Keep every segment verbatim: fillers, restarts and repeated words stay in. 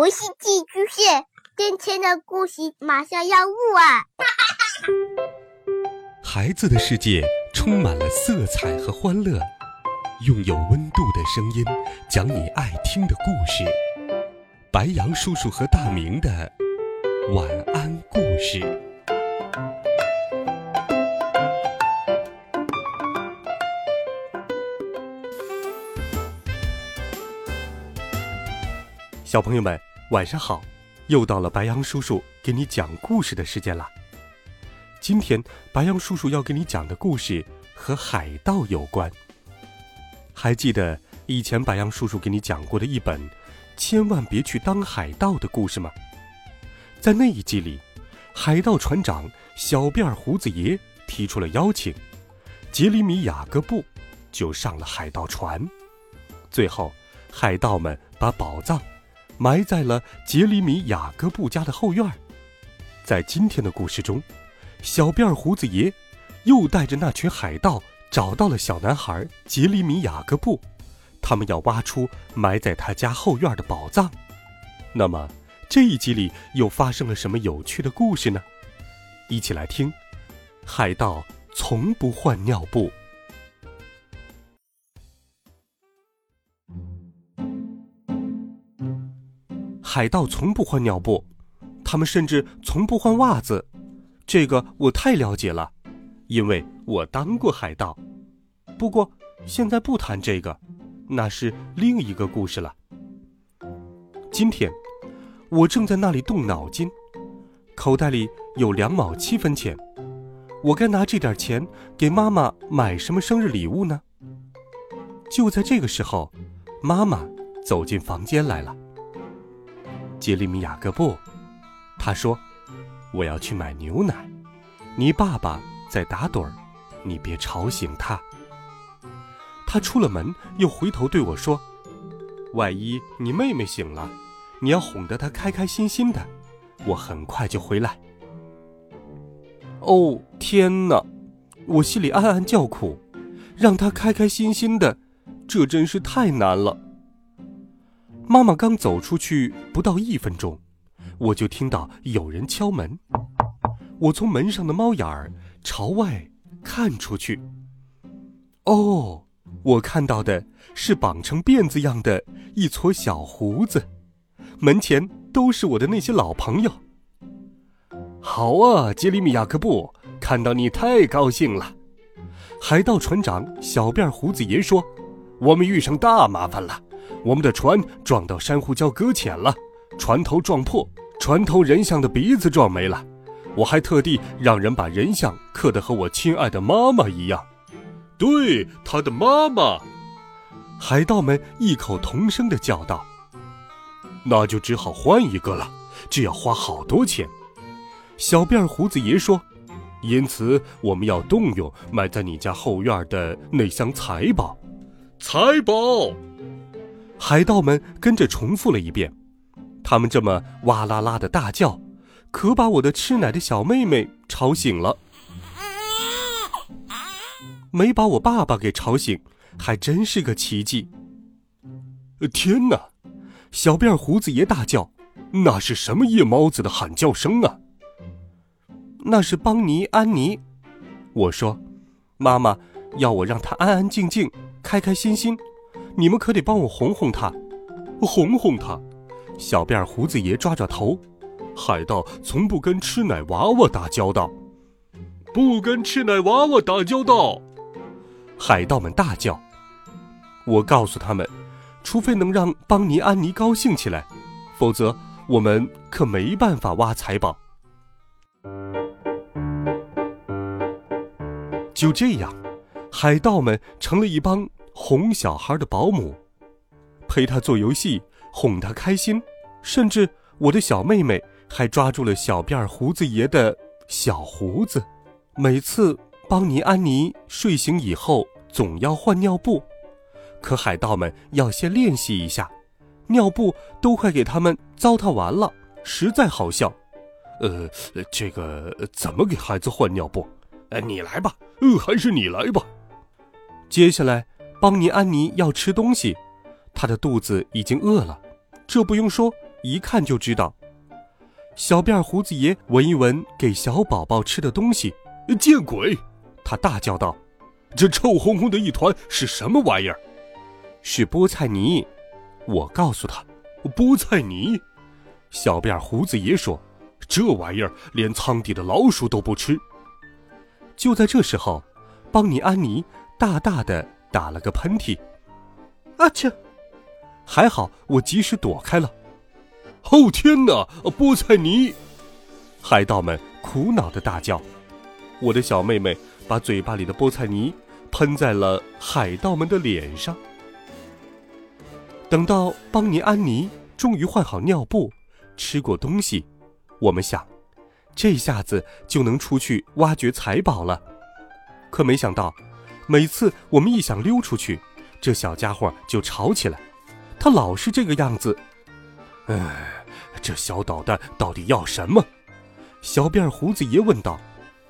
我是寄居蟹，今天的故事马上要入耳。孩子的世界充满了色彩和欢乐，用有温度的声音讲你爱听的故事。白羊叔叔和大明的晚安故事。小朋友们，晚上好，又到了白羊叔叔给你讲故事的时间了。今天白羊叔叔要给你讲的故事和海盗有关。还记得以前白羊叔叔给你讲过的一本千万别去当海盗的故事吗？在那一集里，海盗船长小辫胡子爷提出了邀请，杰里米雅各布就上了海盗船。最后海盗们把宝藏埋在了杰里米·雅各布家的后院。在今天的故事中，小辫胡子爷又带着那群海盗找到了小男孩杰里米·雅各布，他们要挖出埋在他家后院的宝藏。那么这一集里又发生了什么有趣的故事呢？一起来听《海盗从不换尿布》。海盗从不换尿布，他们甚至从不换袜子，这个我太了解了，因为我当过海盗。不过现在不谈这个，那是另一个故事了。今天我正在那里动脑筋，口袋里有两毛七分钱，我该拿这点钱给妈妈买什么生日礼物呢？就在这个时候，妈妈走进房间来了。杰里米·雅各布，他说：“我要去买牛奶，你爸爸在打盹儿，你别吵醒他。”他出了门，又回头对我说：“万一你妹妹醒了，你要哄得她开开心心的，我很快就回来。”哦，天哪！我心里暗暗叫苦，让她开开心心的，这真是太难了。妈妈刚走出去不到一分钟，我就听到有人敲门。我从门上的猫眼儿朝外看出去，哦，我看到的是绑成辫子样的一撮小胡子，门前都是我的那些老朋友。好啊，杰里米·雅各布，看到你太高兴了。海盗船长小辫胡子爷说：“我们遇上大麻烦了。我们的船撞到珊瑚礁搁浅了，船头撞破，船头人像的鼻子撞没了，我还特地让人把人像刻得和我亲爱的妈妈一样。”对，他的妈妈！海盗们异口同声地叫道。那就只好换一个了，这要花好多钱。小辫胡子爷说，因此我们要动用埋在你家后院的那箱财宝。财宝！海盗们跟着重复了一遍，他们这么哇啦啦的大叫，可把我的吃奶的小妹妹吵醒了。没把我爸爸给吵醒，还真是个奇迹。天哪！小辫胡子爷大叫，那是什么夜猫子的喊叫声啊？那是邦尼安妮。我说，妈妈要我让她安安静静，开开心心，你们可得帮我哄哄他，哄哄他。小辫胡子爷抓抓头，海盗从不跟吃奶娃娃打交道，不跟吃奶娃娃打交道！海盗们大叫。我告诉他们，除非能让邦尼安妮高兴起来，否则我们可没办法挖财宝。就这样，海盗们成了一帮哄小孩的保姆，陪他做游戏，哄他开心，甚至我的小妹妹还抓住了小辫胡子爷的小胡子。每次邦尼安妮睡醒以后总要换尿布，可海盗们要先练习一下，尿布都快给他们糟蹋完了，实在好笑。呃，这个怎么给孩子换尿布？呃，你来吧，呃，还是你来吧。接下来邦尼安妮要吃东西，她的肚子已经饿了，这不用说，一看就知道。小辫胡子爷闻一闻给小宝宝吃的东西，见鬼！他大叫道：“这臭烘烘的一团是什么玩意儿？”“是菠菜泥。”我告诉他。“菠菜泥？”小辫胡子爷说，“这玩意儿连仓底的老鼠都不吃。”就在这时候，邦尼安妮大大的打了个喷嚏。“啊切！”还好我及时躲开了。“哦天哪，菠菜泥！”海盗们苦恼的大叫。我的小妹妹把嘴巴里的菠菜泥喷在了海盗们的脸上。等到邦尼安妮终于换好尿布，吃过东西，我们想这下子就能出去挖掘财宝了。可没想到，每次我们一想溜出去，这小家伙就吵起来，他老是这个样子。哎，这小捣蛋到底要什么？小辫胡子爷问道。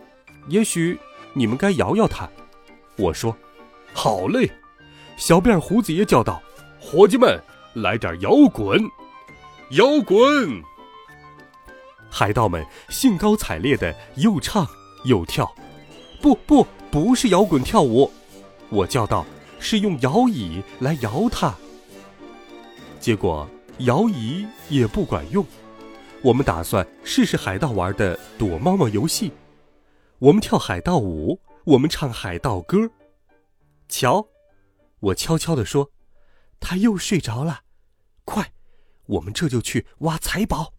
“也许你们该摇摇他。”我说。“好嘞！”小辫胡子爷叫道，“伙计们，来点摇滚！摇滚！”海盗们兴高采烈地又唱又跳。“不不，不是摇滚跳舞！”我叫道，“是用摇椅来摇它。”结果摇椅也不管用。我们打算试试海盗玩的躲猫猫游戏。我们跳海盗舞，我们唱海盗歌。“瞧！”我悄悄地说，“他又睡着了，快，我们这就去挖财宝。”“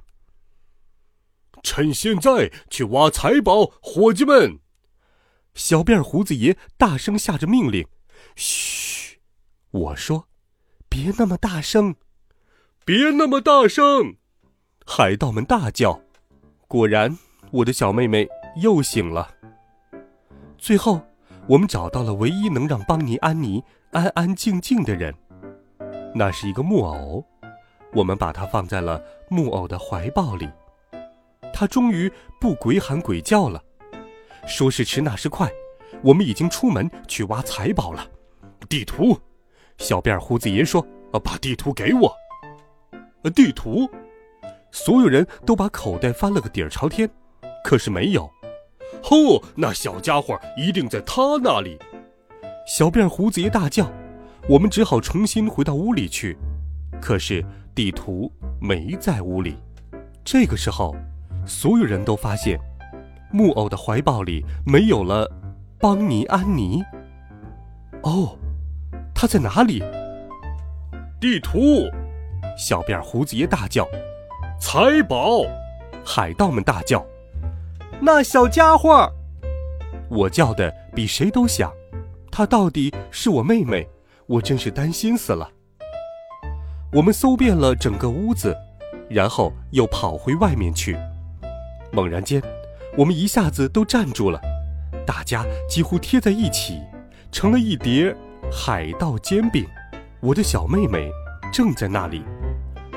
趁现在去挖财宝，伙计们！”小辫胡子爷大声下着命令。“嘘！”我说，“别那么大声！”“别那么大声！”海盗们大叫。果然，我的小妹妹又醒了。最后，我们找到了唯一能让邦尼安妮安安静静的人，那是一个木偶。我们把它放在了木偶的怀抱里，它终于不鬼喊鬼叫了。说时迟，那时快，我们已经出门去挖财宝了。“地图！”小辫胡子爷说，“把地图给我。”地图！所有人都把口袋翻了个底儿朝天，可是没有。“哦，那小家伙一定在他那里！”小辫胡子爷大叫。我们只好重新回到屋里去，可是地图没在屋里。这个时候，所有人都发现木偶的怀抱里没有了邦尼安妮。“哦，他在哪里？”“地图！”小辫胡子爷大叫。“财宝！”海盗们大叫。“那小家伙！”我叫的比谁都响，她到底是我妹妹，我真是担心死了。我们搜遍了整个屋子，然后又跑回外面去。猛然间，我们一下子都站住了，大家几乎贴在一起，成了一碟海盗煎饼。我的小妹妹正在那里，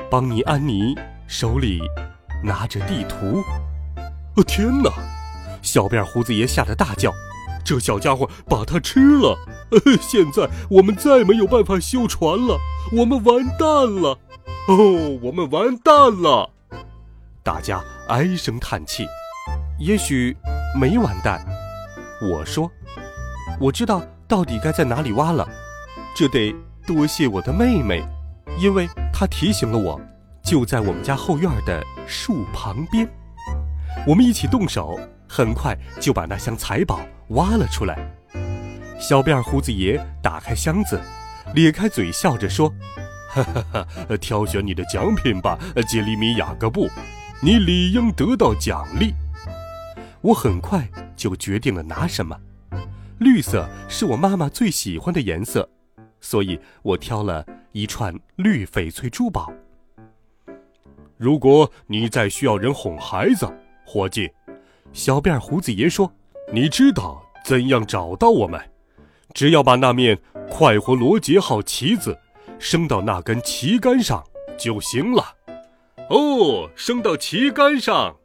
邦尼安妮手里拿着地图。“哦天哪！”小辫胡子爷吓得大叫，“这小家伙把它吃了！现在我们再没有办法修船了，我们完蛋了！哦，我们完蛋了！”大家唉声叹气。“也许没完蛋。”我说，“我知道到底该在哪里挖了。这得多谢我的妹妹，因为她提醒了我，就在我们家后院的树旁边。”我们一起动手，很快就把那箱财宝挖了出来。小辫胡子爷打开箱子，咧开嘴笑着说，“哈哈哈，挑选你的奖品吧，杰里米·雅各布，你理应得到奖励。”我很快就决定了拿什么。绿色是我妈妈最喜欢的颜色，所以我挑了一串绿翡翠珠宝。“如果你再需要人哄孩子，伙计，”小辫胡子爷说，“你知道怎样找到我们。只要把那面快活罗杰号旗子升到那根旗杆上就行了。”“哦，升到旗杆上，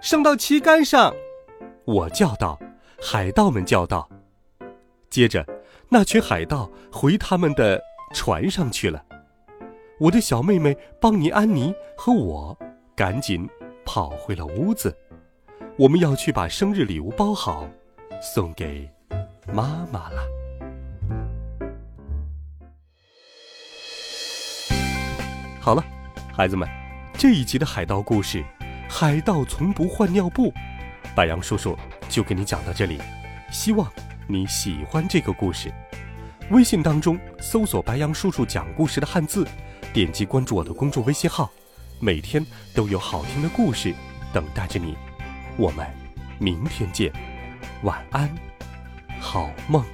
升到旗杆上！”我叫道，海盗们叫道。接着那群海盗回他们的船上去了。我的小妹妹邦尼安妮和我赶紧跑回了屋子。我们要去把生日礼物包好，送给妈妈了。好了，孩子们，这一集的海盗故事《海盗从不换尿布》，白羊叔叔就给你讲到这里，希望你喜欢这个故事。微信当中搜索白羊叔叔讲故事的汉字，点击关注我的公众微信号，每天都有好听的故事等待着你。我们明天见，晚安，好梦。